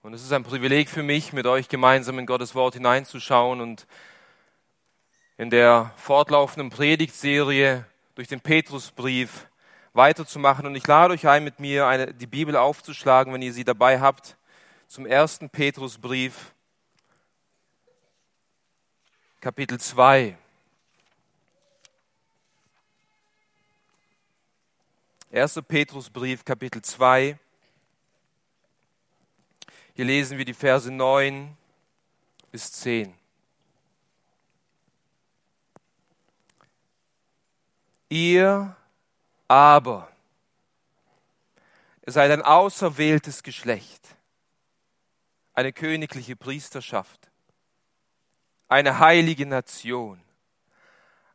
Und es ist ein Privileg für mich, mit euch gemeinsam in Gottes Wort hineinzuschauen und in der fortlaufenden Predigtserie durch den Petrusbrief weiterzumachen. Und ich lade euch ein, mit mir die Bibel aufzuschlagen, wenn ihr sie dabei habt, zum 1. Petrusbrief, Kapitel 2. 1. Petrusbrief, Kapitel 2. Hier lesen wir die Verse 9 bis 10. Ihr aber seid ein auserwähltes Geschlecht, eine königliche Priesterschaft, eine heilige Nation,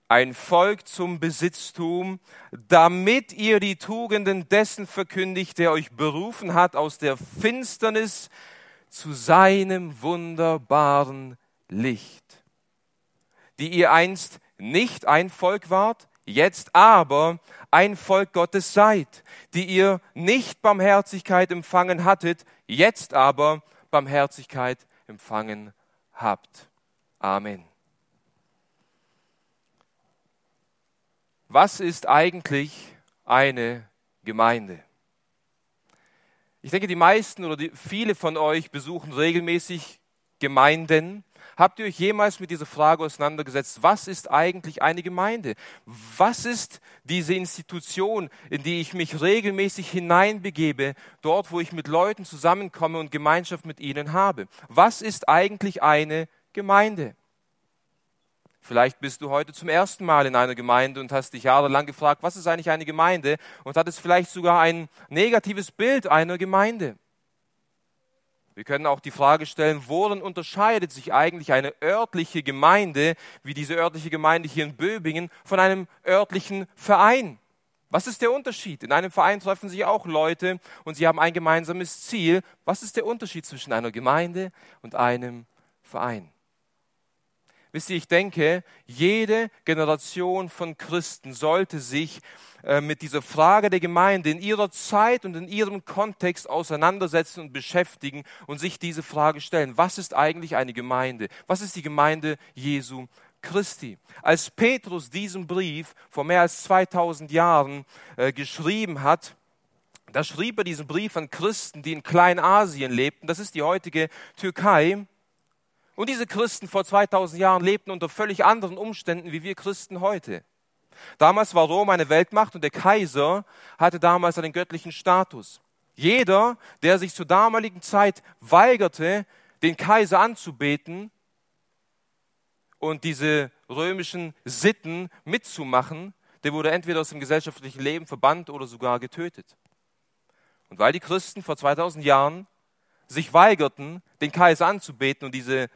ein Volk zum Besitztum, damit ihr die Tugenden dessen verkündigt, der euch berufen hat aus der Finsternis zu seinem wunderbaren Licht. Die ihr einst nicht ein Volk wart, jetzt aber ein Volk Gottes seid. Die ihr nicht Barmherzigkeit empfangen hattet, jetzt aber Barmherzigkeit empfangen habt. Amen. Was ist eigentlich eine Gemeinde? Ich denke, die meisten oder viele von euch besuchen regelmäßig Gemeinden. Habt ihr euch jemals mit dieser Frage auseinandergesetzt? Was ist eigentlich eine Gemeinde? Was ist diese Institution, in die ich mich regelmäßig hineinbegebe, dort, wo ich mit Leuten zusammenkomme und Gemeinschaft mit ihnen habe? Was ist eigentlich eine Gemeinde? Vielleicht bist du heute zum ersten Mal in einer Gemeinde und hast dich jahrelang gefragt, was ist eigentlich eine Gemeinde? Und hattest vielleicht sogar ein negatives Bild einer Gemeinde. Wir können auch die Frage stellen, worin unterscheidet sich eigentlich eine örtliche Gemeinde, wie diese örtliche Gemeinde hier in Böbingen, von einem örtlichen Verein? Was ist der Unterschied? In einem Verein treffen sich auch Leute und sie haben ein gemeinsames Ziel. Was ist der Unterschied zwischen einer Gemeinde und einem Verein? Wisst ihr, ich denke, jede Generation von Christen sollte sich mit dieser Frage der Gemeinde in ihrer Zeit und in ihrem Kontext auseinandersetzen und beschäftigen und sich diese Frage stellen. Was ist eigentlich eine Gemeinde? Was ist die Gemeinde Jesu Christi? Als Petrus diesen Brief vor mehr als 2000 Jahren geschrieben hat, da schrieb er diesen Brief an Christen, die in Kleinasien lebten. Das ist die heutige Türkei. Und diese Christen vor 2000 Jahren lebten unter völlig anderen Umständen wie wir Christen heute. Damals war Rom eine Weltmacht und der Kaiser hatte damals einen göttlichen Status. Jeder, der sich zur damaligen Zeit weigerte, den Kaiser anzubeten und diese römischen Sitten mitzumachen, der wurde entweder aus dem gesellschaftlichen Leben verbannt oder sogar getötet. Und weil die Christen vor 2000 Jahren sich weigerten, den Kaiser anzubeten und diese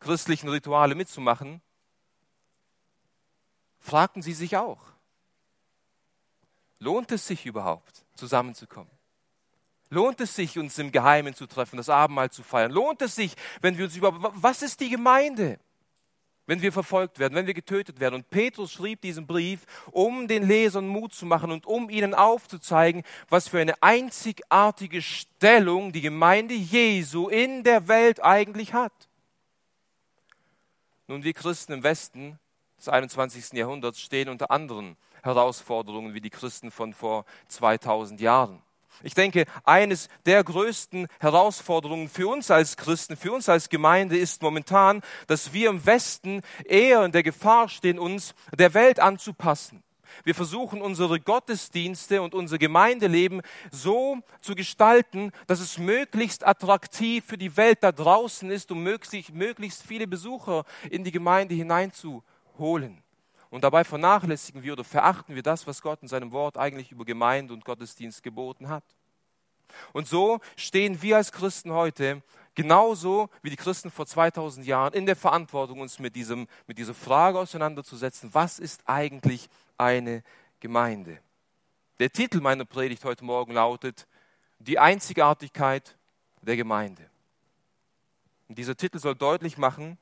christlichen Rituale mitzumachen, fragten sie sich auch, lohnt es sich überhaupt, zusammenzukommen? Lohnt es sich, uns im Geheimen zu treffen, das Abendmahl zu feiern? Lohnt es sich, wenn wir uns was ist die Gemeinde, wenn wir verfolgt werden, wenn wir getötet werden? Und Petrus schrieb diesen Brief, um den Lesern Mut zu machen und um ihnen aufzuzeigen, was für eine einzigartige Stellung die Gemeinde Jesu in der Welt eigentlich hat. Nun, wir Christen im Westen des 21. Jahrhunderts stehen unter anderen Herausforderungen wie die Christen von vor 2000 Jahren. Ich denke, eines der größten Herausforderungen für uns als Christen, für uns als Gemeinde ist momentan, dass wir im Westen eher in der Gefahr stehen, uns der Welt anzupassen. Wir versuchen, unsere Gottesdienste und unser Gemeindeleben so zu gestalten, dass es möglichst attraktiv für die Welt da draußen ist, um möglichst viele Besucher in die Gemeinde hineinzuholen. Und dabei vernachlässigen wir oder verachten wir das, was Gott in seinem Wort eigentlich über Gemeinde und Gottesdienst geboten hat. Und so stehen wir als Christen heute, genauso wie die Christen vor 2000 Jahren, in der Verantwortung, uns mit dieser Frage auseinanderzusetzen, was ist eigentlich eine Gemeinde? Der Titel meiner Predigt heute Morgen lautet, die Einzigartigkeit der Gemeinde. Und dieser Titel soll deutlich machen,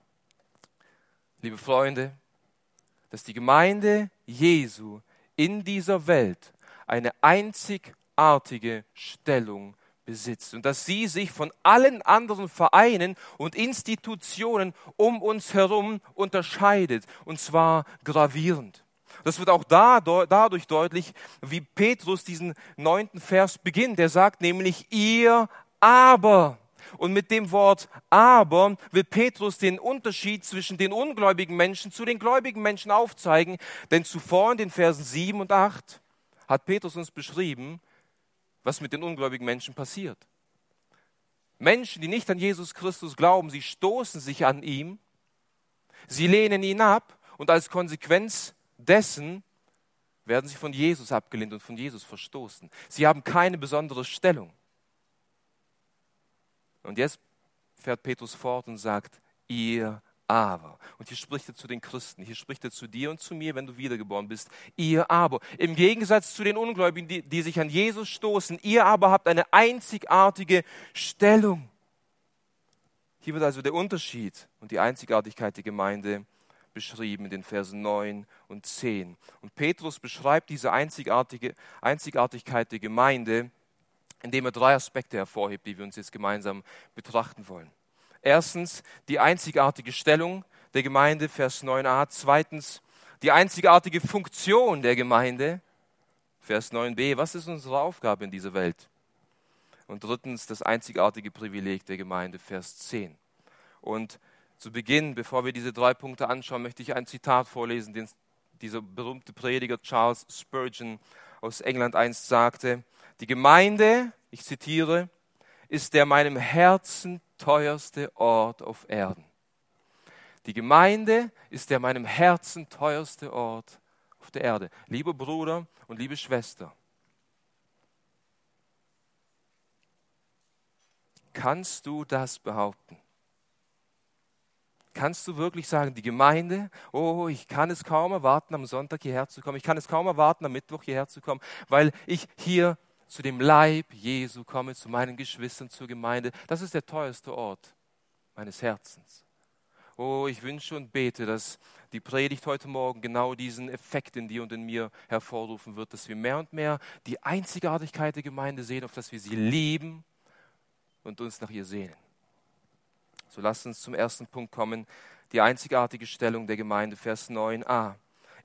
liebe Freunde, dass die Gemeinde Jesu in dieser Welt eine einzigartige Stellung besitzt und dass sie sich von allen anderen Vereinen und Institutionen um uns herum unterscheidet, und zwar gravierend. Das wird auch dadurch deutlich, wie Petrus diesen 9. Vers beginnt. Der sagt nämlich, ihr aber. Und mit dem Wort aber will Petrus den Unterschied zwischen den ungläubigen Menschen zu den gläubigen Menschen aufzeigen. Denn zuvor in den Versen 7 und 8 hat Petrus uns beschrieben, was mit den ungläubigen Menschen passiert. Menschen, die nicht an Jesus Christus glauben, sie stoßen sich an ihm, sie lehnen ihn ab und als Konsequenz dessen werden sie von Jesus abgelehnt und von Jesus verstoßen. Sie haben keine besondere Stellung. Und jetzt fährt Petrus fort und sagt, ihr aber. Und hier spricht er zu den Christen, hier spricht er zu dir und zu mir, wenn du wiedergeboren bist. Ihr aber. Im Gegensatz zu den Ungläubigen, die sich an Jesus stoßen, ihr aber habt eine einzigartige Stellung. Hier wird also der Unterschied und die Einzigartigkeit der Gemeinde beschrieben in den Versen 9 und 10. Und Petrus beschreibt diese Einzigartigkeit der Gemeinde, indem er 3 Aspekte hervorhebt, die wir uns jetzt gemeinsam betrachten wollen. Erstens, die einzigartige Stellung der Gemeinde, Vers 9a. Zweitens, die einzigartige Funktion der Gemeinde, Vers 9b. Was ist unsere Aufgabe in dieser Welt? Und drittens, das einzigartige Privileg der Gemeinde, Vers 10. Und zu Beginn, bevor wir diese 3 Punkte anschauen, möchte ich ein Zitat vorlesen, den dieser berühmte Prediger Charles Spurgeon aus England einst sagte: Die Gemeinde, ich zitiere, ist der meinem Herzen teuerste Ort auf Erden. Die Gemeinde ist der meinem Herzen teuerste Ort auf der Erde. Lieber Bruder und liebe Schwester, kannst du das behaupten? Kannst du wirklich sagen, die Gemeinde, oh, ich kann es kaum erwarten, am Sonntag hierher zu kommen, ich kann es kaum erwarten, am Mittwoch hierher zu kommen, weil ich hier zu dem Leib Jesu komme, zu meinen Geschwistern, zur Gemeinde. Das ist der teuerste Ort meines Herzens. Oh, ich wünsche und bete, dass die Predigt heute Morgen genau diesen Effekt in dir und in mir hervorrufen wird, dass wir mehr und mehr die Einzigartigkeit der Gemeinde sehen, auf dass wir sie lieben und uns nach ihr sehnen. So lasst uns zum ersten Punkt kommen, die einzigartige Stellung der Gemeinde, Vers 9a.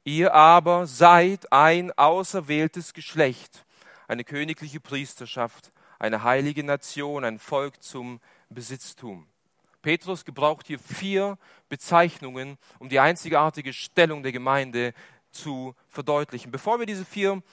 Ihr aber seid ein auserwähltes Geschlecht, eine königliche Priesterschaft, eine heilige Nation, ein Volk zum Besitztum. Petrus gebraucht hier 4 Bezeichnungen, um die einzigartige Stellung der Gemeinde zu verdeutlichen. Bevor wir diese 4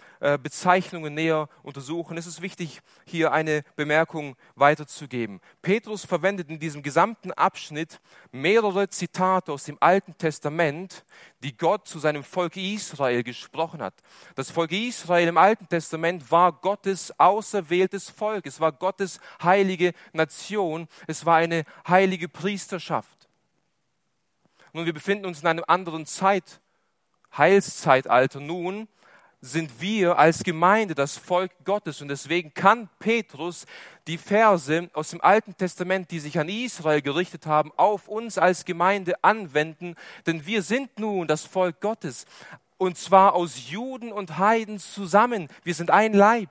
Bezeichnungen näher untersuchen, ist es wichtig, hier eine Bemerkung weiterzugeben. Petrus verwendet in diesem gesamten Abschnitt mehrere Zitate aus dem Alten Testament, die Gott zu seinem Volk Israel gesprochen hat. Das Volk Israel im Alten Testament war Gottes auserwähltes Volk, es war Gottes heilige Nation, es war eine heilige Priesterschaft. Nun, wir befinden uns in einem anderen Zeitalter. Heilszeitalter. Nun sind wir als Gemeinde das Volk Gottes und deswegen kann Petrus die Verse aus dem Alten Testament, die sich an Israel gerichtet haben, auf uns als Gemeinde anwenden, denn wir sind nun das Volk Gottes und zwar aus Juden und Heiden zusammen. Wir sind ein Leib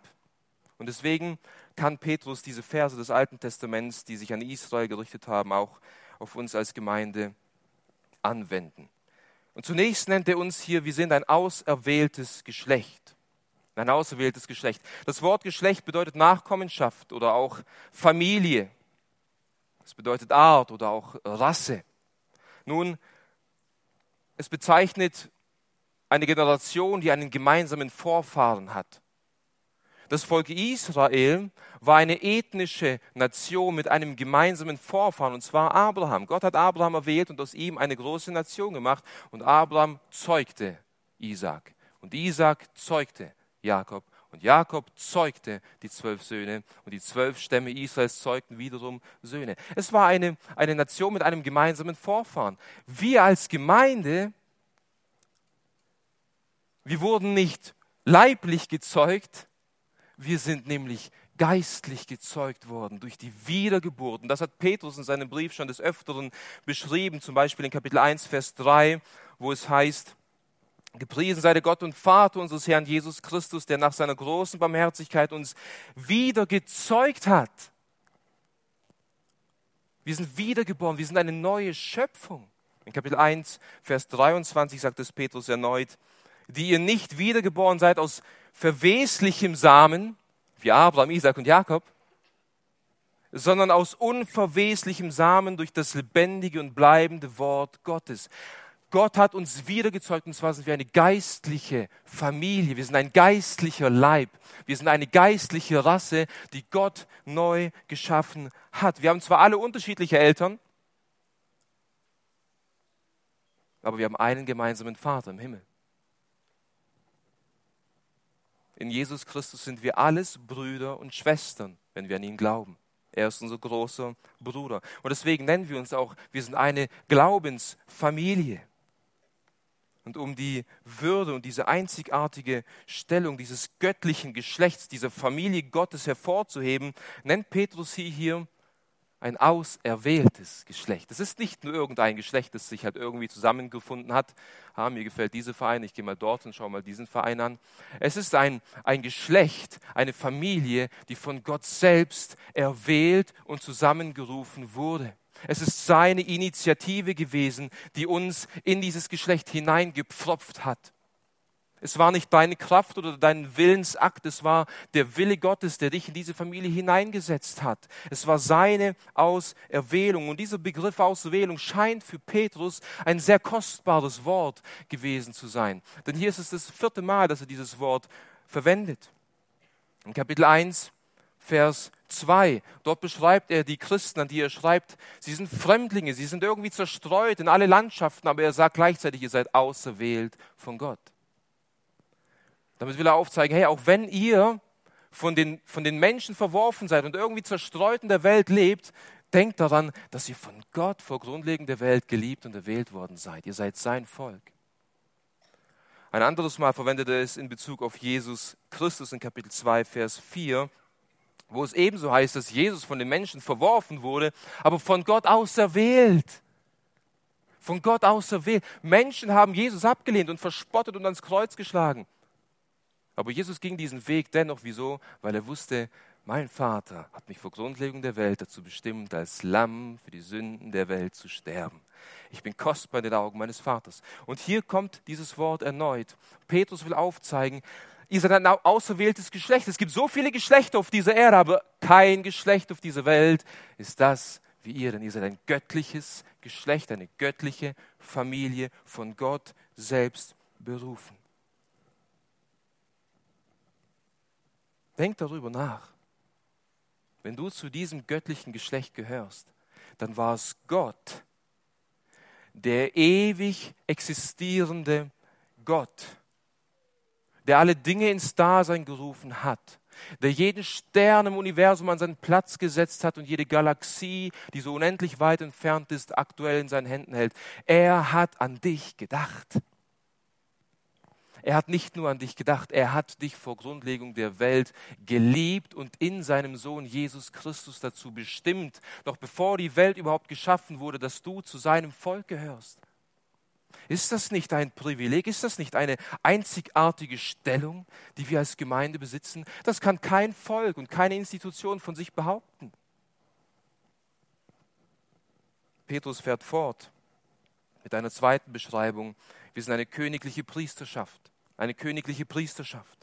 und deswegen kann Petrus diese Verse des Alten Testaments, die sich an Israel gerichtet haben, auch auf uns als Gemeinde anwenden. Und zunächst nennt er uns hier, wir sind ein auserwähltes Geschlecht. Ein auserwähltes Geschlecht. Das Wort Geschlecht bedeutet Nachkommenschaft oder auch Familie. Es bedeutet Art oder auch Rasse. Nun, es bezeichnet eine Generation, die einen gemeinsamen Vorfahren hat. Das Volk Israel war eine ethnische Nation mit einem gemeinsamen Vorfahren, und zwar Abraham. Gott hat Abraham erwählt und aus ihm eine große Nation gemacht. Und Abraham zeugte Isaac. Und Isaac zeugte Jakob. Und Jakob zeugte die 12 Söhne. Und die 12 Stämme Israels zeugten wiederum Söhne. Es war eine Nation mit einem gemeinsamen Vorfahren. Wir als Gemeinde, wir wurden nicht leiblich gezeugt, wir sind nämlich geistlich gezeugt worden durch die Wiedergeburt. Und das hat Petrus in seinem Brief schon des Öfteren beschrieben, zum Beispiel in Kapitel 1, Vers 3, wo es heißt, Gepriesen sei der Gott und Vater unseres Herrn Jesus Christus, der nach seiner großen Barmherzigkeit uns wieder gezeugt hat. Wir sind wiedergeboren, wir sind eine neue Schöpfung. In Kapitel 1, Vers 23 sagt es Petrus erneut, die ihr nicht wiedergeboren seid aus verweslichem Samen, wie Abraham, Isaac und Jakob, sondern aus unverweslichem Samen durch das lebendige und bleibende Wort Gottes. Gott hat uns wiedergezeugt, und zwar sind wir eine geistliche Familie, wir sind ein geistlicher Leib, wir sind eine geistliche Rasse, die Gott neu geschaffen hat. Wir haben zwar alle unterschiedliche Eltern, aber wir haben einen gemeinsamen Vater im Himmel. In Jesus Christus sind wir alles Brüder und Schwestern, wenn wir an ihn glauben. Er ist unser großer Bruder. Und deswegen nennen wir uns auch, wir sind eine Glaubensfamilie. Und um die Würde und diese einzigartige Stellung dieses göttlichen Geschlechts, dieser Familie Gottes hervorzuheben, nennt Petrus hier ein auserwähltes Geschlecht. Es ist nicht nur irgendein Geschlecht, das sich halt irgendwie zusammengefunden hat. Ah, mir gefällt dieser Verein, ich gehe mal dort und schaue mal diesen Verein an. Es ist ein Geschlecht, eine Familie, die von Gott selbst erwählt und zusammengerufen wurde. Es ist seine Initiative gewesen, die uns in dieses Geschlecht hineingepfropft hat. Es war nicht deine Kraft oder dein Willensakt, es war der Wille Gottes, der dich in diese Familie hineingesetzt hat. Es war seine Auserwählung. Und dieser Begriff Auserwählung scheint für Petrus ein sehr kostbares Wort gewesen zu sein. Denn hier ist es das 4. Mal, dass er dieses Wort verwendet. In Kapitel 1, Vers 2, dort beschreibt er die Christen, an die er schreibt, sie sind Fremdlinge, sie sind irgendwie zerstreut in alle Landschaften, aber er sagt gleichzeitig, ihr seid auserwählt von Gott. Damit will er aufzeigen, hey, auch wenn ihr von den Menschen verworfen seid und irgendwie zerstreut in der Welt lebt, denkt daran, dass ihr von Gott vor Grundlegung der Welt geliebt und erwählt worden seid. Ihr seid sein Volk. Ein anderes Mal verwendet er es in Bezug auf Jesus Christus in Kapitel 2, Vers 4, wo es ebenso heißt, dass Jesus von den Menschen verworfen wurde, aber von Gott auserwählt. Von Gott auserwählt. Menschen haben Jesus abgelehnt und verspottet und ans Kreuz geschlagen. Aber Jesus ging diesen Weg dennoch. Wieso? Weil er wusste, mein Vater hat mich vor Grundlegung der Welt dazu bestimmt, als Lamm für die Sünden der Welt zu sterben. Ich bin kostbar in den Augen meines Vaters. Und hier kommt dieses Wort erneut. Petrus will aufzeigen, ihr seid ein auserwähltes Geschlecht. Es gibt so viele Geschlechter auf dieser Erde, aber kein Geschlecht auf dieser Welt ist das wie ihr. Denn ihr seid ein göttliches Geschlecht, eine göttliche Familie, von Gott selbst berufen. Denk darüber nach. Wenn du zu diesem göttlichen Geschlecht gehörst, dann war es Gott, der ewig existierende Gott, der alle Dinge ins Dasein gerufen hat, der jeden Stern im Universum an seinen Platz gesetzt hat und jede Galaxie, die so unendlich weit entfernt ist, aktuell in seinen Händen hält. Er hat an dich gedacht. Er hat nicht nur an dich gedacht, er hat dich vor Grundlegung der Welt geliebt und in seinem Sohn Jesus Christus dazu bestimmt, noch bevor die Welt überhaupt geschaffen wurde, dass du zu seinem Volk gehörst. Ist das nicht ein Privileg? Ist das nicht eine einzigartige Stellung, die wir als Gemeinde besitzen? Das kann kein Volk und keine Institution von sich behaupten. Petrus fährt fort mit einer zweiten Beschreibung. Wir sind eine königliche Priesterschaft. Eine königliche Priesterschaft.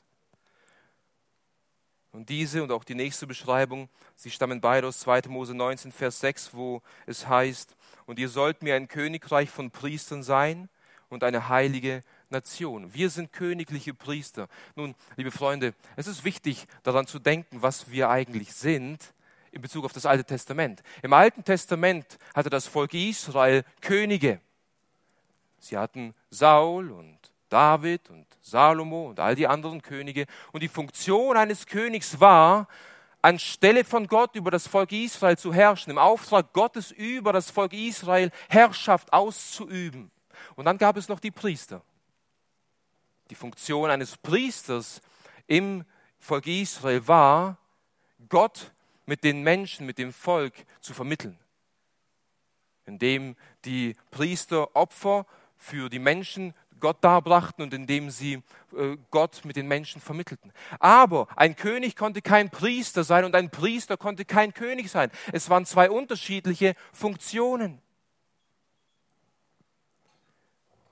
Und diese und auch die nächste Beschreibung, sie stammen beide aus 2. Mose 19, Vers 6, wo es heißt, und ihr sollt mir ein Königreich von Priestern sein und eine heilige Nation. Wir sind königliche Priester. Nun, liebe Freunde, es ist wichtig, daran zu denken, was wir eigentlich sind in Bezug auf das Alte Testament. Im Alten Testament hatte das Volk Israel Könige. Sie hatten Saul und David und Salomo und all die anderen Könige. Und die Funktion eines Königs war, anstelle von Gott über das Volk Israel zu herrschen, im Auftrag Gottes über das Volk Israel Herrschaft auszuüben. Und dann gab es noch die Priester. Die Funktion eines Priesters im Volk Israel war, Gott mit den Menschen, mit dem Volk zu vermitteln. Indem die Priester Opfer für die Menschen Gott darbrachten und indem sie Gott mit den Menschen vermittelten. Aber ein König konnte kein Priester sein und ein Priester konnte kein König sein. Es waren zwei unterschiedliche Funktionen.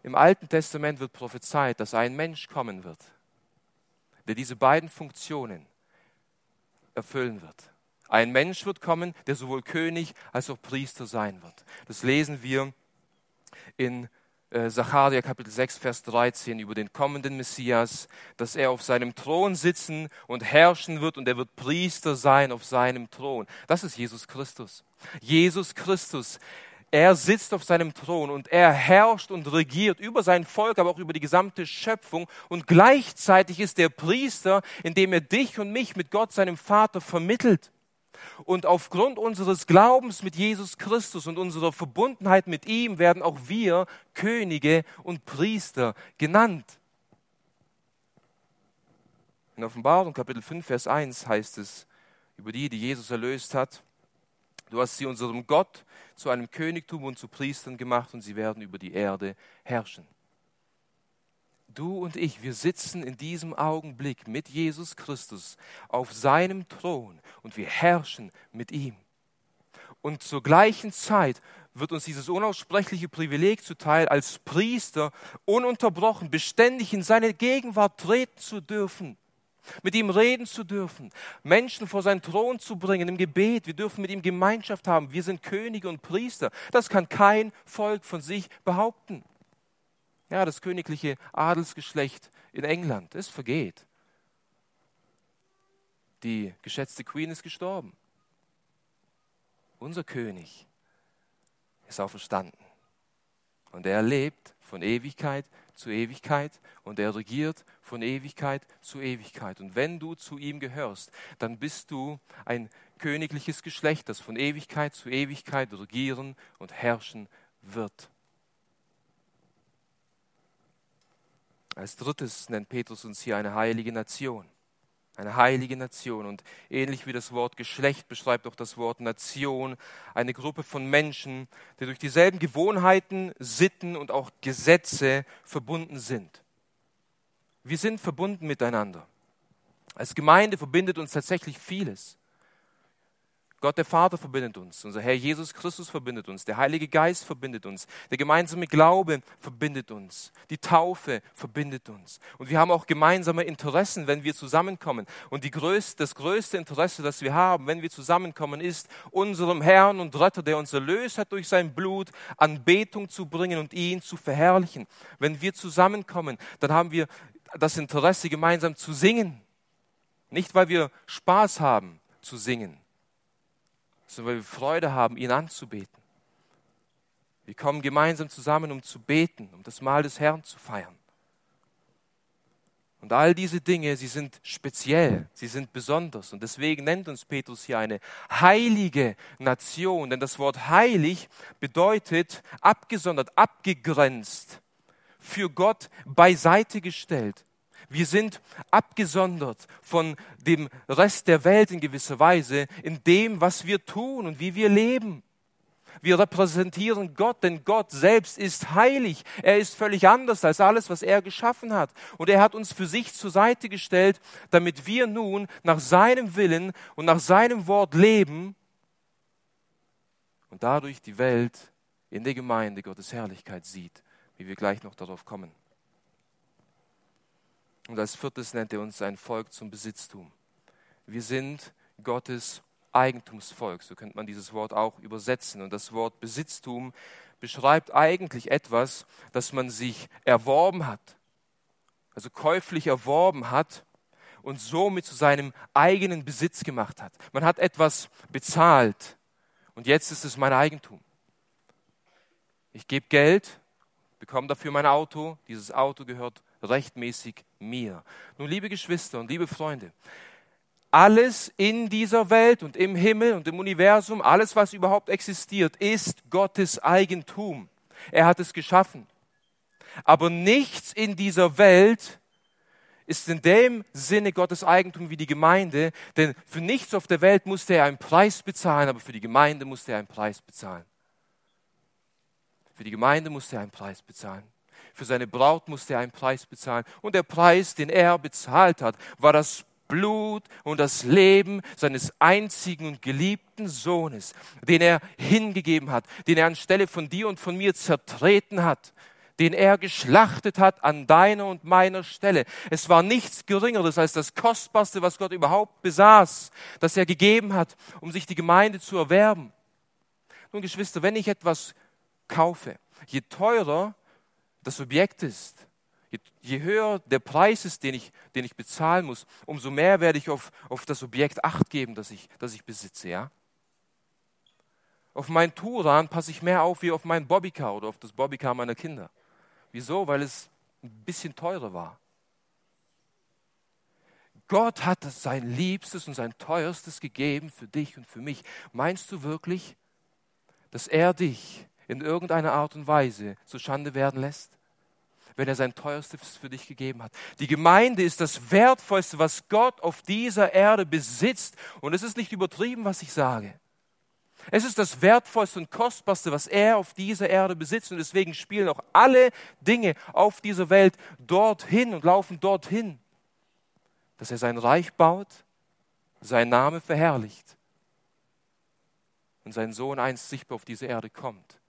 Im Alten Testament wird prophezeit, dass ein Mensch kommen wird, der diese beiden Funktionen erfüllen wird. Ein Mensch wird kommen, der sowohl König als auch Priester sein wird. Das lesen wir in Sacharja Kapitel 6, Vers 13 über den kommenden Messias, dass er auf seinem Thron sitzen und herrschen wird und er wird Priester sein auf seinem Thron. Das ist Jesus Christus. Jesus Christus, er sitzt auf seinem Thron und er herrscht und regiert über sein Volk, aber auch über die gesamte Schöpfung. Und gleichzeitig ist er Priester, indem er dich und mich mit Gott, seinem Vater, vermittelt. Und aufgrund unseres Glaubens mit Jesus Christus und unserer Verbundenheit mit ihm werden auch wir Könige und Priester genannt. In Offenbarung Kapitel 5, Vers 1 heißt es über die, die Jesus erlöst hat: Du hast sie unserem Gott zu einem Königtum und zu Priestern gemacht und sie werden über die Erde herrschen. Du und ich, wir sitzen in diesem Augenblick mit Jesus Christus auf seinem Thron und wir herrschen mit ihm. Und zur gleichen Zeit wird uns dieses unaussprechliche Privileg zuteil, als Priester ununterbrochen, beständig in seine Gegenwart treten zu dürfen, mit ihm reden zu dürfen, Menschen vor seinen Thron zu bringen im Gebet. Wir dürfen mit ihm Gemeinschaft haben. Wir sind Könige und Priester. Das kann kein Volk von sich behaupten. Ja, das königliche Adelsgeschlecht in England, es vergeht. Die geschätzte Queen ist gestorben. Unser König ist auferstanden. Und er lebt von Ewigkeit zu Ewigkeit und er regiert von Ewigkeit zu Ewigkeit. Und wenn du zu ihm gehörst, dann bist du ein königliches Geschlecht, das von Ewigkeit zu Ewigkeit regieren und herrschen wird. Als drittes nennt Petrus uns hier eine heilige Nation. Eine heilige Nation. Und ähnlich wie das Wort Geschlecht beschreibt auch das Wort Nation eine Gruppe von Menschen, die durch dieselben Gewohnheiten, Sitten und auch Gesetze verbunden sind. Wir sind verbunden miteinander. Als Gemeinde verbindet uns tatsächlich vieles. Gott der Vater verbindet uns, unser Herr Jesus Christus verbindet uns, der Heilige Geist verbindet uns, der gemeinsame Glaube verbindet uns, die Taufe verbindet uns. Und wir haben auch gemeinsame Interessen, wenn wir zusammenkommen. Und das größte Interesse, das wir haben, wenn wir zusammenkommen, ist, unserem Herrn und Retter, der uns erlöst hat durch sein Blut, Anbetung zu bringen und ihn zu verherrlichen. Wenn wir zusammenkommen, dann haben wir das Interesse, gemeinsam zu singen. Nicht, weil wir Spaß haben zu singen, sondern weil wir Freude haben, ihn anzubeten. Wir kommen gemeinsam zusammen, um zu beten, um das Mahl des Herrn zu feiern. Und all diese Dinge, sie sind speziell, sie sind besonders. Und deswegen nennt uns Petrus hier eine heilige Nation. Denn das Wort heilig bedeutet abgesondert, abgegrenzt, für Gott beiseite gestellt. Wir sind abgesondert von dem Rest der Welt in gewisser Weise, in dem, was wir tun und wie wir leben. Wir repräsentieren Gott, denn Gott selbst ist heilig. Er ist völlig anders als alles, was er geschaffen hat. Und er hat uns für sich zur Seite gestellt, damit wir nun nach seinem Willen und nach seinem Wort leben und dadurch die Welt in der Gemeinde Gottes Herrlichkeit sieht, wie wir gleich noch darauf kommen. Und als viertes nennt er uns ein Volk zum Besitztum. Wir sind Gottes Eigentumsvolk, so könnte man dieses Wort auch übersetzen. Und das Wort Besitztum beschreibt eigentlich etwas, das man sich erworben hat, also käuflich erworben hat und somit zu seinem eigenen Besitz gemacht hat. Man hat etwas bezahlt und jetzt ist es mein Eigentum. Ich gebe Geld, bekomme dafür mein Auto, dieses Auto gehört rechtmäßig mir. Nun, liebe Geschwister und liebe Freunde, alles in dieser Welt und im Himmel und im Universum, alles, was überhaupt existiert, ist Gottes Eigentum. Er hat es geschaffen. Aber nichts in dieser Welt ist in dem Sinne Gottes Eigentum wie die Gemeinde, denn für nichts auf der Welt musste er einen Preis bezahlen, aber für die Gemeinde musste er einen Preis bezahlen. Für die Gemeinde musste er einen Preis bezahlen. Für seine Braut musste er einen Preis bezahlen. Und der Preis, den er bezahlt hat, war das Blut und das Leben seines einzigen und geliebten Sohnes, den er hingegeben hat, den er anstelle von dir und von mir zertreten hat, den er geschlachtet hat an deiner und meiner Stelle. Es war nichts Geringeres als das Kostbarste, was Gott überhaupt besaß, das er gegeben hat, um sich die Gemeinde zu erwerben. Nun, Geschwister, wenn ich etwas kaufe, je teurer das Objekt ist, je höher der Preis ist, den ich bezahlen muss, umso mehr werde ich auf das Objekt Acht geben, das ich besitze. Ja? Auf meinen Touran passe ich mehr auf wie auf meinen Bobbycar oder auf das Bobbycar meiner Kinder. Wieso? Weil es ein bisschen teurer war. Gott hat sein Liebstes und sein Teuerstes gegeben für dich und für mich. Meinst du wirklich, dass er dich in irgendeiner Art und Weise zur Schande werden lässt, wenn er sein Teuerstes für dich gegeben hat? Die Gemeinde ist das Wertvollste, was Gott auf dieser Erde besitzt. Und es ist nicht übertrieben, was ich sage. Es ist das Wertvollste und Kostbarste, was er auf dieser Erde besitzt. Und deswegen spielen auch alle Dinge auf dieser Welt dorthin und laufen dorthin, dass er sein Reich baut, seinen Namen verherrlicht und sein Sohn einst sichtbar auf diese Erde kommt,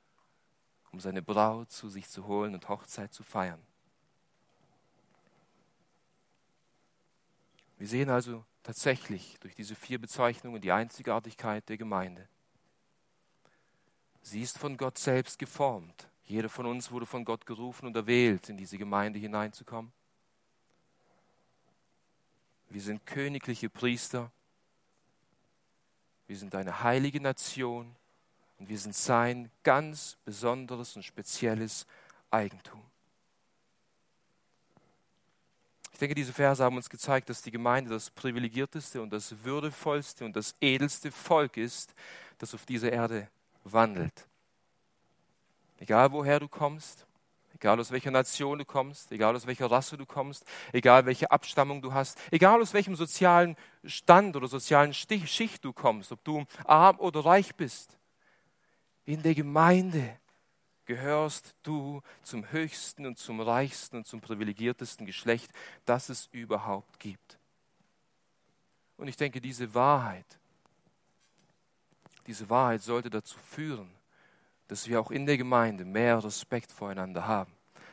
um seine Braut zu sich zu holen und Hochzeit zu feiern. Wir sehen also tatsächlich durch diese 4 Bezeichnungen die Einzigartigkeit der Gemeinde. Sie ist von Gott selbst geformt. Jeder von uns wurde von Gott gerufen und erwählt, in diese Gemeinde hineinzukommen. Wir sind königliche Priester. Wir sind eine heilige Nation. Und wir sind sein ganz besonderes und spezielles Eigentum. Ich denke, diese Verse haben uns gezeigt, dass die Gemeinde das privilegierteste und das würdevollste und das edelste Volk ist, das auf dieser Erde wandelt. Egal woher du kommst, egal aus welcher Nation du kommst, egal aus welcher Rasse du kommst, egal welche Abstammung du hast, egal aus welchem sozialen Stand oder sozialen Schicht du kommst, ob du arm oder reich bist, in der Gemeinde gehörst du zum höchsten und zum reichsten und zum privilegiertesten Geschlecht, das es überhaupt gibt. Und ich denke, diese Wahrheit sollte dazu führen, dass wir auch in der Gemeinde mehr Respekt voreinander haben.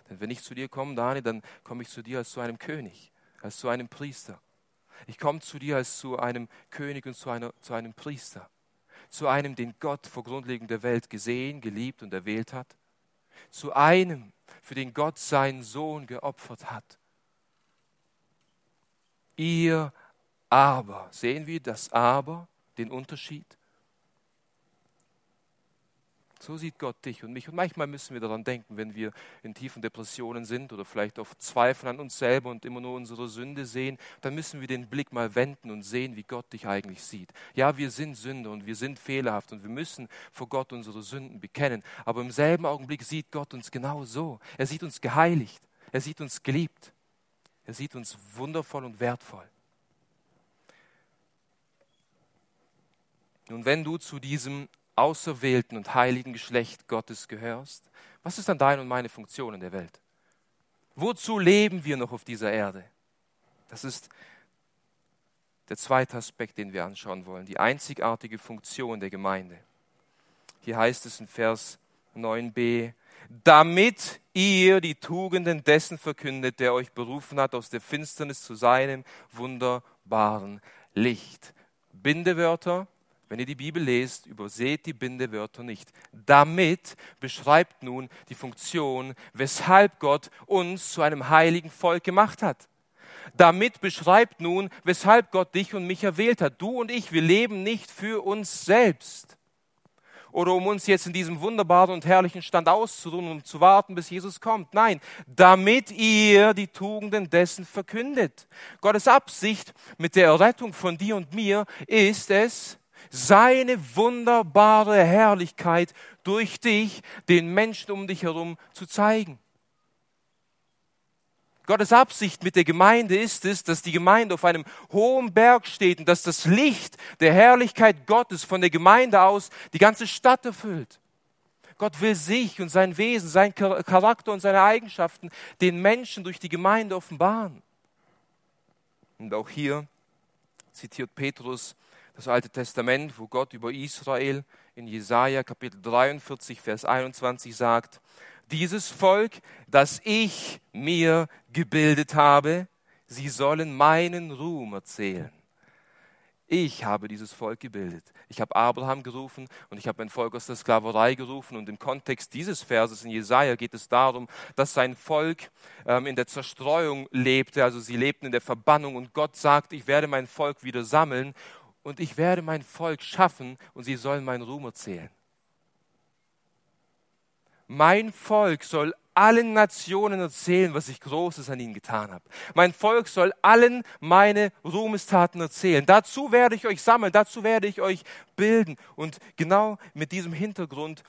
Denn wenn ich zu dir komme, Dani, dann komme ich zu dir als zu einem König, als zu einem Priester. Ich komme zu dir als zu einem König und zu einem Priester. Zu einem, den Gott vor Grundlegung der Welt gesehen, geliebt und erwählt hat. Zu einem, für den Gott seinen Sohn geopfert hat. Ihr aber, sehen wir das Aber, den Unterschied? So sieht Gott dich und mich. Und manchmal müssen wir daran denken, wenn wir in tiefen Depressionen sind oder vielleicht auf Zweifeln an uns selber und immer nur unsere Sünde sehen, dann müssen wir den Blick mal wenden und sehen, wie Gott dich eigentlich sieht. Ja, wir sind Sünder und wir sind fehlerhaft und wir müssen vor Gott unsere Sünden bekennen. Aber im selben Augenblick sieht Gott uns genau so. Er sieht uns geheiligt. Er sieht uns geliebt. Er sieht uns wundervoll und wertvoll. Nun, wenn du zu diesem auserwählten und heiligen Geschlecht Gottes gehörst, was ist dann deine und meine Funktion in der Welt? Wozu leben wir noch auf dieser Erde? Das ist der zweite Aspekt, den wir anschauen wollen, die einzigartige Funktion der Gemeinde. Hier heißt es in Vers 9b, damit ihr die Tugenden dessen verkündet, der euch berufen hat aus der Finsternis zu seinem wunderbaren Licht. Bindewörter. Wenn ihr die Bibel lest, überseht die Bindewörter nicht. Damit beschreibt nun die Funktion, weshalb Gott uns zu einem heiligen Volk gemacht hat. Damit beschreibt nun, weshalb Gott dich und mich erwählt hat. Du und ich, wir leben nicht für uns selbst. Oder um uns jetzt in diesem wunderbaren und herrlichen Stand auszuruhen, um zu warten, bis Jesus kommt. Nein, damit ihr die Tugenden dessen verkündet. Gottes Absicht mit der Errettung von dir und mir ist es, seine wunderbare Herrlichkeit durch dich, den Menschen um dich herum zu zeigen. Gottes Absicht mit der Gemeinde ist es, dass die Gemeinde auf einem hohen Berg steht und dass das Licht der Herrlichkeit Gottes von der Gemeinde aus die ganze Stadt erfüllt. Gott will sich und sein Wesen, sein Charakter und seine Eigenschaften den Menschen durch die Gemeinde offenbaren. Und auch hier zitiert Petrus das Alte Testament, wo Gott über Israel in Jesaja Kapitel 43, Vers 21 sagt: Dieses Volk, das ich mir gebildet habe, sie sollen meinen Ruhm erzählen. Ich habe dieses Volk gebildet. Ich habe Abraham gerufen und ich habe mein Volk aus der Sklaverei gerufen. Und im Kontext dieses Verses in Jesaja geht es darum, dass sein Volk in der Zerstreuung lebte. Also sie lebten in der Verbannung und Gott sagt, ich werde mein Volk wieder sammeln und ich werde mein Volk schaffen und sie sollen meinen Ruhm erzählen. Mein Volk soll allen Nationen erzählen, was ich Großes an ihnen getan habe. Mein Volk soll allen meine Ruhmestaten erzählen. Dazu werde ich euch sammeln, dazu werde ich euch bilden. Und genau mit diesem Hintergrund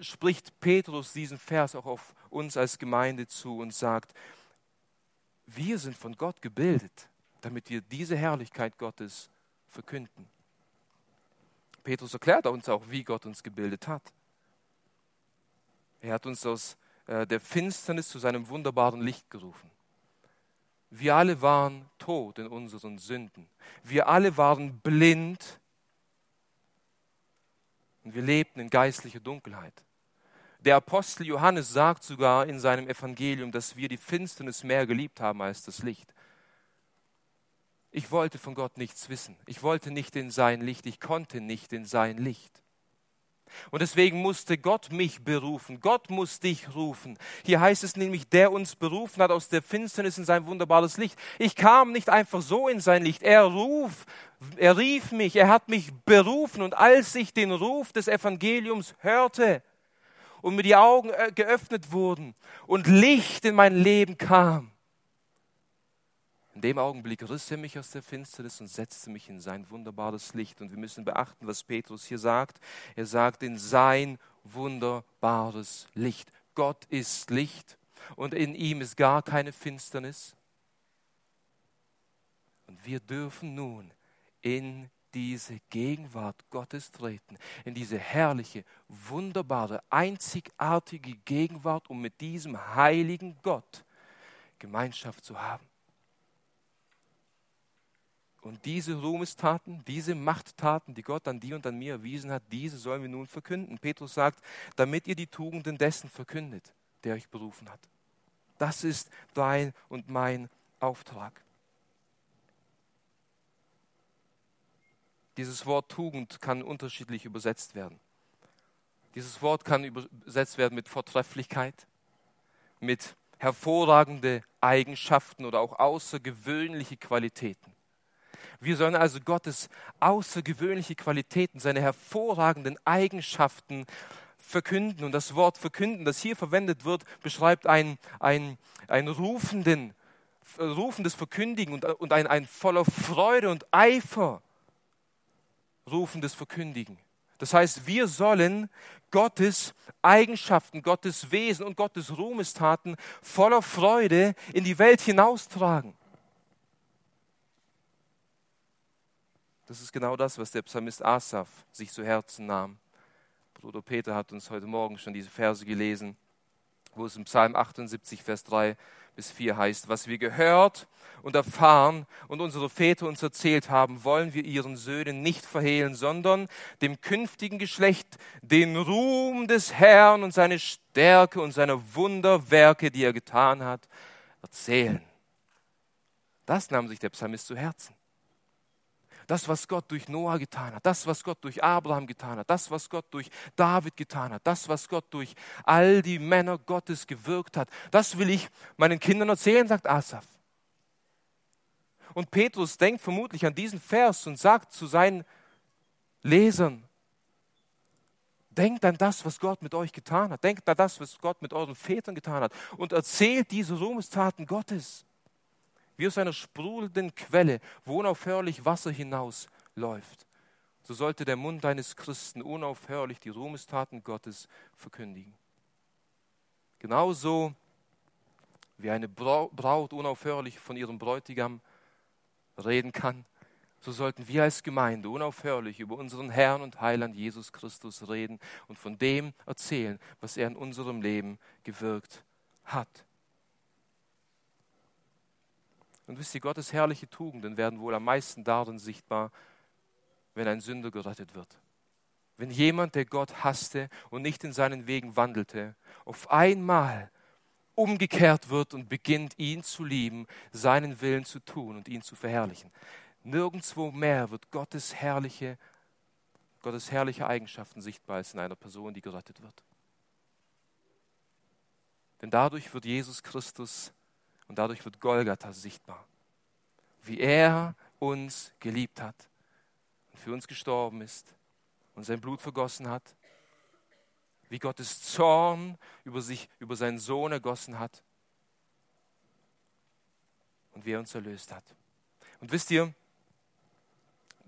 spricht Petrus diesen Vers auch auf uns als Gemeinde zu und sagt, wir sind von Gott gebildet, damit wir diese Herrlichkeit Gottes verkünden. Petrus erklärt uns auch, wie Gott uns gebildet hat. Er hat uns aus der Finsternis zu seinem wunderbaren Licht gerufen. Wir alle waren tot in unseren Sünden. Wir alle waren blind und wir lebten in geistlicher Dunkelheit. Der Apostel Johannes sagt sogar in seinem Evangelium, dass wir die Finsternis mehr geliebt haben als das Licht. Ich wollte von Gott nichts wissen. Ich wollte nicht in sein Licht. Ich konnte nicht in sein Licht. Und deswegen musste Gott mich berufen. Gott muss dich rufen. Hier heißt es nämlich, der uns berufen hat aus der Finsternis in sein wunderbares Licht. Ich kam nicht einfach so in sein Licht. Er rief mich, er hat mich berufen. Und als ich den Ruf des Evangeliums hörte und mir die Augen geöffnet wurden und Licht in mein Leben kam, in dem Augenblick riss er mich aus der Finsternis und setzte mich in sein wunderbares Licht. Und wir müssen beachten, was Petrus hier sagt. Er sagt, in sein wunderbares Licht. Gott ist Licht und in ihm ist gar keine Finsternis. Und wir dürfen nun in diese Gegenwart Gottes treten, in diese herrliche, wunderbare, einzigartige Gegenwart, um mit diesem heiligen Gott Gemeinschaft zu haben. Und diese Ruhmestaten, diese Machttaten, die Gott an dir und an mir erwiesen hat, diese sollen wir nun verkünden. Petrus sagt, damit ihr die Tugenden dessen verkündet, der euch berufen hat. Das ist dein und mein Auftrag. Dieses Wort Tugend kann unterschiedlich übersetzt werden. Dieses Wort kann übersetzt werden mit Vortrefflichkeit, mit hervorragende Eigenschaften oder auch außergewöhnliche Qualitäten. Wir sollen also Gottes außergewöhnliche Qualitäten, seine hervorragenden Eigenschaften verkünden. Und das Wort verkünden, das hier verwendet wird, beschreibt ein rufendes Verkündigen und ein voller Freude und Eifer rufendes Verkündigen. Das heißt, wir sollen Gottes Eigenschaften, Gottes Wesen und Gottes Ruhmestaten voller Freude in die Welt hinaustragen. Das ist genau das, was der Psalmist Asaph sich zu Herzen nahm. Bruder Peter hat uns heute Morgen schon diese Verse gelesen, wo es im Psalm 78, Vers 3-4 heißt, was wir gehört und erfahren und unsere Väter uns erzählt haben, wollen wir ihren Söhnen nicht verhehlen, sondern dem künftigen Geschlecht den Ruhm des Herrn und seine Stärke und seine Wunderwerke, die er getan hat, erzählen. Das nahm sich der Psalmist zu Herzen. Das, was Gott durch Noah getan hat, das, was Gott durch Abraham getan hat, das, was Gott durch David getan hat, das, was Gott durch all die Männer Gottes gewirkt hat, das will ich meinen Kindern erzählen, sagt Asaph. Und Petrus denkt vermutlich an diesen Vers und sagt zu seinen Lesern, denkt an das, was Gott mit euch getan hat, denkt an das, was Gott mit euren Vätern getan hat und erzählt diese Ruhmestaten Gottes. Wie aus einer sprudelnden Quelle, wo unaufhörlich Wasser hinausläuft, so sollte der Mund eines Christen unaufhörlich die Ruhmestaten Gottes verkündigen. Genauso wie eine Braut unaufhörlich von ihrem Bräutigam reden kann, so sollten wir als Gemeinde unaufhörlich über unseren Herrn und Heiland Jesus Christus reden und von dem erzählen, was er in unserem Leben gewirkt hat. Und wisst ihr, Gottes herrliche Tugenden werden wohl am meisten darin sichtbar, wenn ein Sünder gerettet wird. Wenn jemand, der Gott hasste und nicht in seinen Wegen wandelte, auf einmal umgekehrt wird und beginnt, ihn zu lieben, seinen Willen zu tun und ihn zu verherrlichen. Nirgendwo mehr wird Gottes herrliche Eigenschaften sichtbar als in einer Person, die gerettet wird. Denn dadurch wird Jesus Christus und dadurch wird Golgatha sichtbar, wie er uns geliebt hat und für uns gestorben ist und sein Blut vergossen hat, wie Gottes Zorn über seinen Sohn ergossen hat und wie er uns erlöst hat. Und wisst ihr,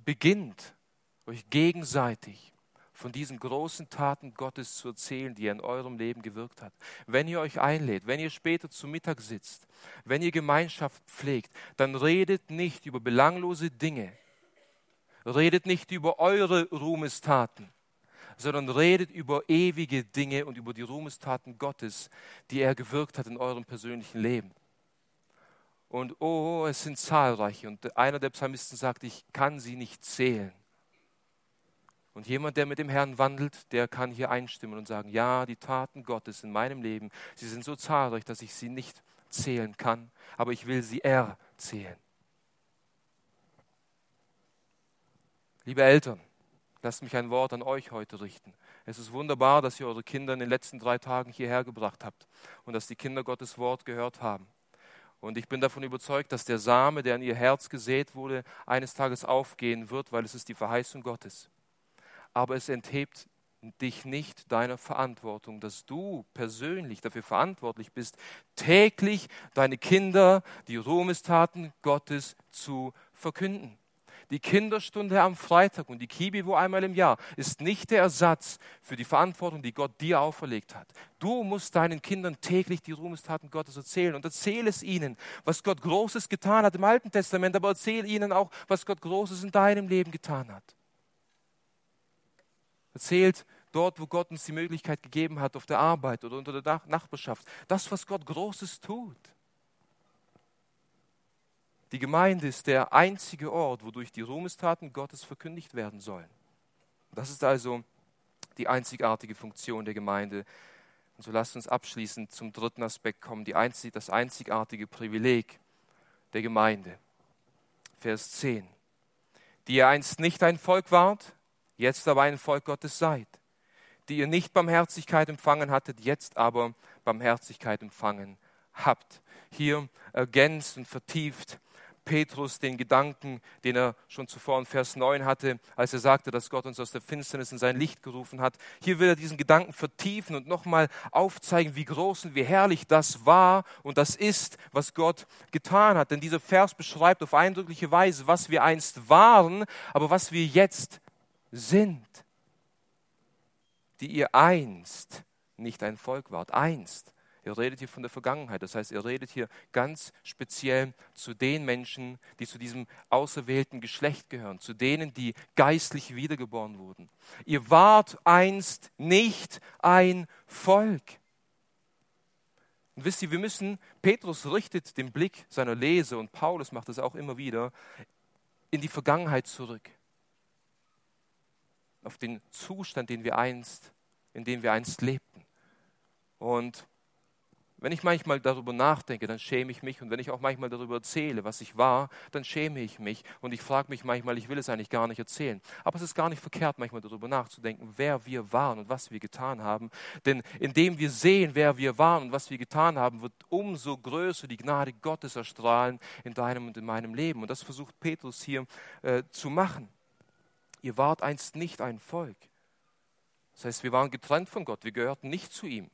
beginnt euch gegenseitig von diesen großen Taten Gottes zu erzählen, die er in eurem Leben gewirkt hat. Wenn ihr euch einlädt, wenn ihr später zu Mittag sitzt, wenn ihr Gemeinschaft pflegt, dann redet nicht über belanglose Dinge, redet nicht über eure Ruhmestaten, sondern redet über ewige Dinge und über die Ruhmestaten Gottes, die er gewirkt hat in eurem persönlichen Leben. Und oh, es sind zahlreiche. Und einer der Psalmisten sagt, ich kann sie nicht zählen. Und jemand, der mit dem Herrn wandelt, der kann hier einstimmen und sagen, ja, die Taten Gottes in meinem Leben, sie sind so zahlreich, dass ich sie nicht zählen kann, aber ich will sie erzählen. Liebe Eltern, lasst mich ein Wort an euch heute richten. Es ist wunderbar, dass ihr eure Kinder in den letzten 3 Tagen hierher gebracht habt und dass die Kinder Gottes Wort gehört haben. Und ich bin davon überzeugt, dass der Same, der in ihr Herz gesät wurde, eines Tages aufgehen wird, weil es ist die Verheißung Gottes. Aber es enthebt dich nicht deiner Verantwortung, dass du persönlich dafür verantwortlich bist, täglich deine Kinder die Ruhmestaten Gottes zu verkünden. Die Kinderstunde am Freitag und die Kibibo einmal im Jahr ist nicht der Ersatz für die Verantwortung, die Gott dir auferlegt hat. Du musst deinen Kindern täglich die Ruhmestaten Gottes erzählen und erzähl es ihnen, was Gott Großes getan hat im Alten Testament, aber erzähl ihnen auch, was Gott Großes in deinem Leben getan hat. Erzählt dort, wo Gott uns die Möglichkeit gegeben hat, auf der Arbeit oder unter der Nachbarschaft, das, was Gott Großes tut. Die Gemeinde ist der einzige Ort, wodurch die Ruhmestaten Gottes verkündigt werden sollen. Das ist also die einzigartige Funktion der Gemeinde. Und so lasst uns abschließend zum 3. Aspekt kommen, das einzigartige Privileg der Gemeinde. Vers 10. Die ihr einst nicht ein Volk wart, jetzt aber ein Volk Gottes seid. Die ihr nicht Barmherzigkeit empfangen hattet, jetzt aber Barmherzigkeit empfangen habt. Hier ergänzt und vertieft Petrus den Gedanken, den er schon zuvor in Vers 9 hatte, als er sagte, dass Gott uns aus der Finsternis in sein Licht gerufen hat. Hier will er diesen Gedanken vertiefen und nochmal aufzeigen, wie groß und wie herrlich das war und das ist, was Gott getan hat. Denn dieser Vers beschreibt auf eindrückliche Weise, was wir einst waren, aber was wir jetzt sind. Die ihr einst nicht ein Volk wart, einst. Ihr redet hier von der Vergangenheit, das heißt, ihr redet hier ganz speziell zu den Menschen, die zu diesem auserwählten Geschlecht gehören, zu denen, die geistlich wiedergeboren wurden. Ihr wart einst nicht ein Volk. Und wisst ihr, Petrus richtet den Blick seiner Leser, und Paulus macht das auch immer wieder, in die Vergangenheit zurück. Auf den Zustand, in dem wir einst lebten. Und wenn ich manchmal darüber nachdenke, dann schäme ich mich. Und wenn ich auch manchmal darüber erzähle, was ich war, dann schäme ich mich. Und ich frage mich manchmal, ich will es eigentlich gar nicht erzählen. Aber es ist gar nicht verkehrt, manchmal darüber nachzudenken, wer wir waren und was wir getan haben. Denn indem wir sehen, wer wir waren und was wir getan haben, wird umso größer die Gnade Gottes erstrahlen in deinem und in meinem Leben. Und das versucht Petrus hier zu machen. Ihr wart einst nicht ein Volk. Das heißt, wir waren getrennt von Gott, wir gehörten nicht zu ihm.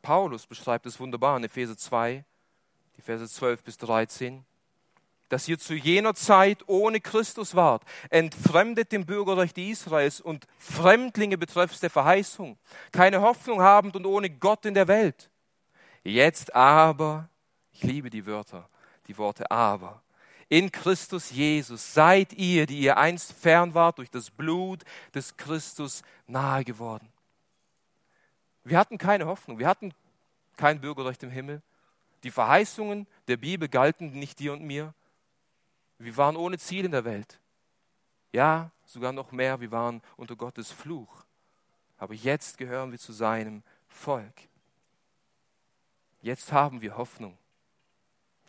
Paulus beschreibt es wunderbar in Epheser 2, die Verse 12 bis 13, dass ihr zu jener Zeit ohne Christus wart, entfremdet dem Bürgerrecht Israels und Fremdlinge betreffs der Verheißung, keine Hoffnung habend und ohne Gott in der Welt. Jetzt aber, ich liebe die Worte aber, in Christus Jesus seid ihr, die ihr einst fern wart, durch das Blut des Christus nahe geworden. Wir hatten keine Hoffnung, wir hatten kein Bürgerrecht im Himmel. Die Verheißungen der Bibel galten nicht dir und mir. Wir waren ohne Ziel in der Welt. Ja, sogar noch mehr, wir waren unter Gottes Fluch. Aber jetzt gehören wir zu seinem Volk. Jetzt haben wir Hoffnung.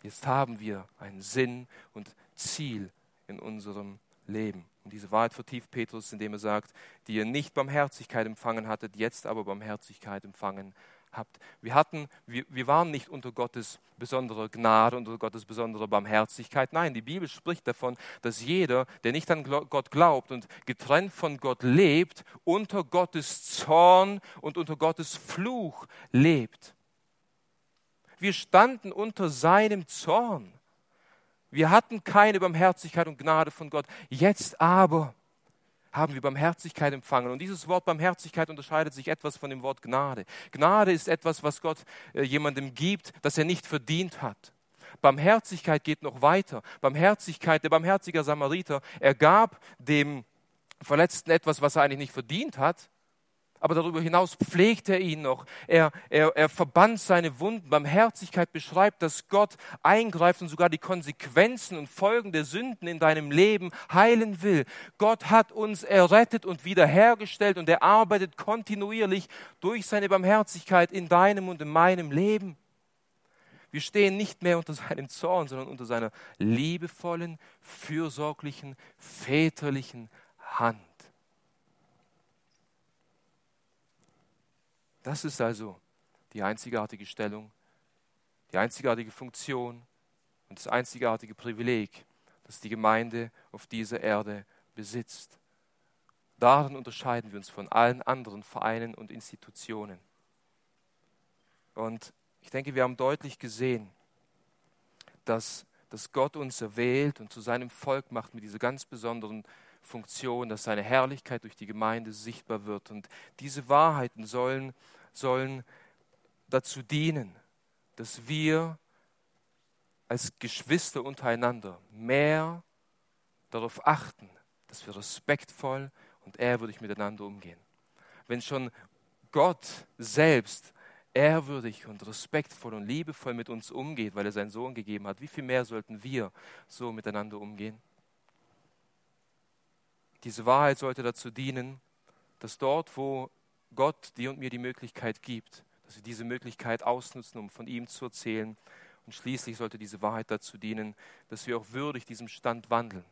Jetzt haben wir einen Sinn und Ziel in unserem Leben. Und diese Wahrheit vertieft Petrus, indem er sagt, die ihr nicht Barmherzigkeit empfangen hattet, jetzt aber Barmherzigkeit empfangen habt. Wir waren nicht unter Gottes besonderer Gnade, unter Gottes besonderer Barmherzigkeit. Nein, die Bibel spricht davon, dass jeder, der nicht an Gott glaubt und getrennt von Gott lebt, unter Gottes Zorn und unter Gottes Fluch lebt. Wir standen unter seinem Zorn. Wir hatten keine Barmherzigkeit und Gnade von Gott. Jetzt aber haben wir Barmherzigkeit empfangen. Und dieses Wort Barmherzigkeit unterscheidet sich etwas von dem Wort Gnade. Gnade ist etwas, was Gott jemandem gibt, das er nicht verdient hat. Barmherzigkeit geht noch weiter. Der barmherzige Samariter, er gab dem Verletzten etwas, was er eigentlich nicht verdient hat. Aber darüber hinaus pflegt er ihn noch. Er verband seine Wunden. Barmherzigkeit beschreibt, dass Gott eingreift und sogar die Konsequenzen und Folgen der Sünden in deinem Leben heilen will. Gott hat uns errettet und wiederhergestellt und er arbeitet kontinuierlich durch seine Barmherzigkeit in deinem und in meinem Leben. Wir stehen nicht mehr unter seinem Zorn, sondern unter seiner liebevollen, fürsorglichen, väterlichen Hand. Das ist also die einzigartige Stellung, die einzigartige Funktion und das einzigartige Privileg, das die Gemeinde auf dieser Erde besitzt. Darin unterscheiden wir uns von allen anderen Vereinen und Institutionen. Und ich denke, wir haben deutlich gesehen, dass Gott uns erwählt und zu seinem Volk macht mit dieser ganz besonderen Funktion, dass seine Herrlichkeit durch die Gemeinde sichtbar wird. Und diese Wahrheiten sollen dazu dienen, dass wir als Geschwister untereinander mehr darauf achten, dass wir respektvoll und ehrwürdig miteinander umgehen. Wenn schon Gott selbst ehrwürdig und respektvoll und liebevoll mit uns umgeht, weil er seinen Sohn gegeben hat, wie viel mehr sollten wir so miteinander umgehen? Diese Wahrheit sollte dazu dienen, dass dort, wo Gott dir und mir die Möglichkeit gibt, dass wir diese Möglichkeit ausnutzen, um von ihm zu erzählen. Und schließlich sollte diese Wahrheit dazu dienen, dass wir auch würdig diesem Stand wandeln.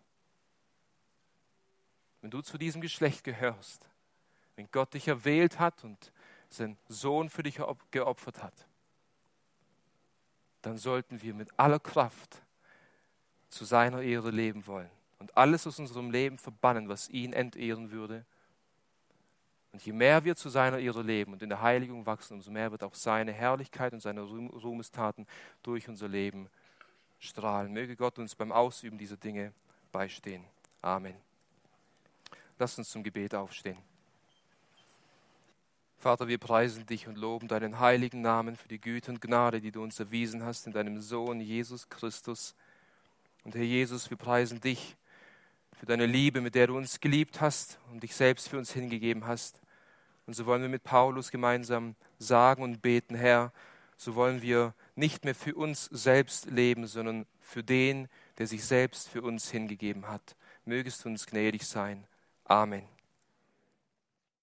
Wenn du zu diesem Geschlecht gehörst, wenn Gott dich erwählt hat und seinen Sohn für dich geopfert hat, dann sollten wir mit aller Kraft zu seiner Ehre leben wollen. Und alles aus unserem Leben verbannen, was ihn entehren würde. Und je mehr wir zu seiner Ehre leben und in der Heiligung wachsen, umso mehr wird auch seine Herrlichkeit und seine Ruhmestaten durch unser Leben strahlen. Möge Gott uns beim Ausüben dieser Dinge beistehen. Amen. Lasst uns zum Gebet aufstehen. Vater, wir preisen dich und loben deinen heiligen Namen für die Güte und Gnade, die du uns erwiesen hast in deinem Sohn Jesus Christus. Und Herr Jesus, wir preisen dich für deine Liebe, mit der du uns geliebt hast und dich selbst für uns hingegeben hast. Und so wollen wir mit Paulus gemeinsam sagen und beten, Herr, so wollen wir nicht mehr für uns selbst leben, sondern für den, der sich selbst für uns hingegeben hat. Mögest du uns gnädig sein. Amen.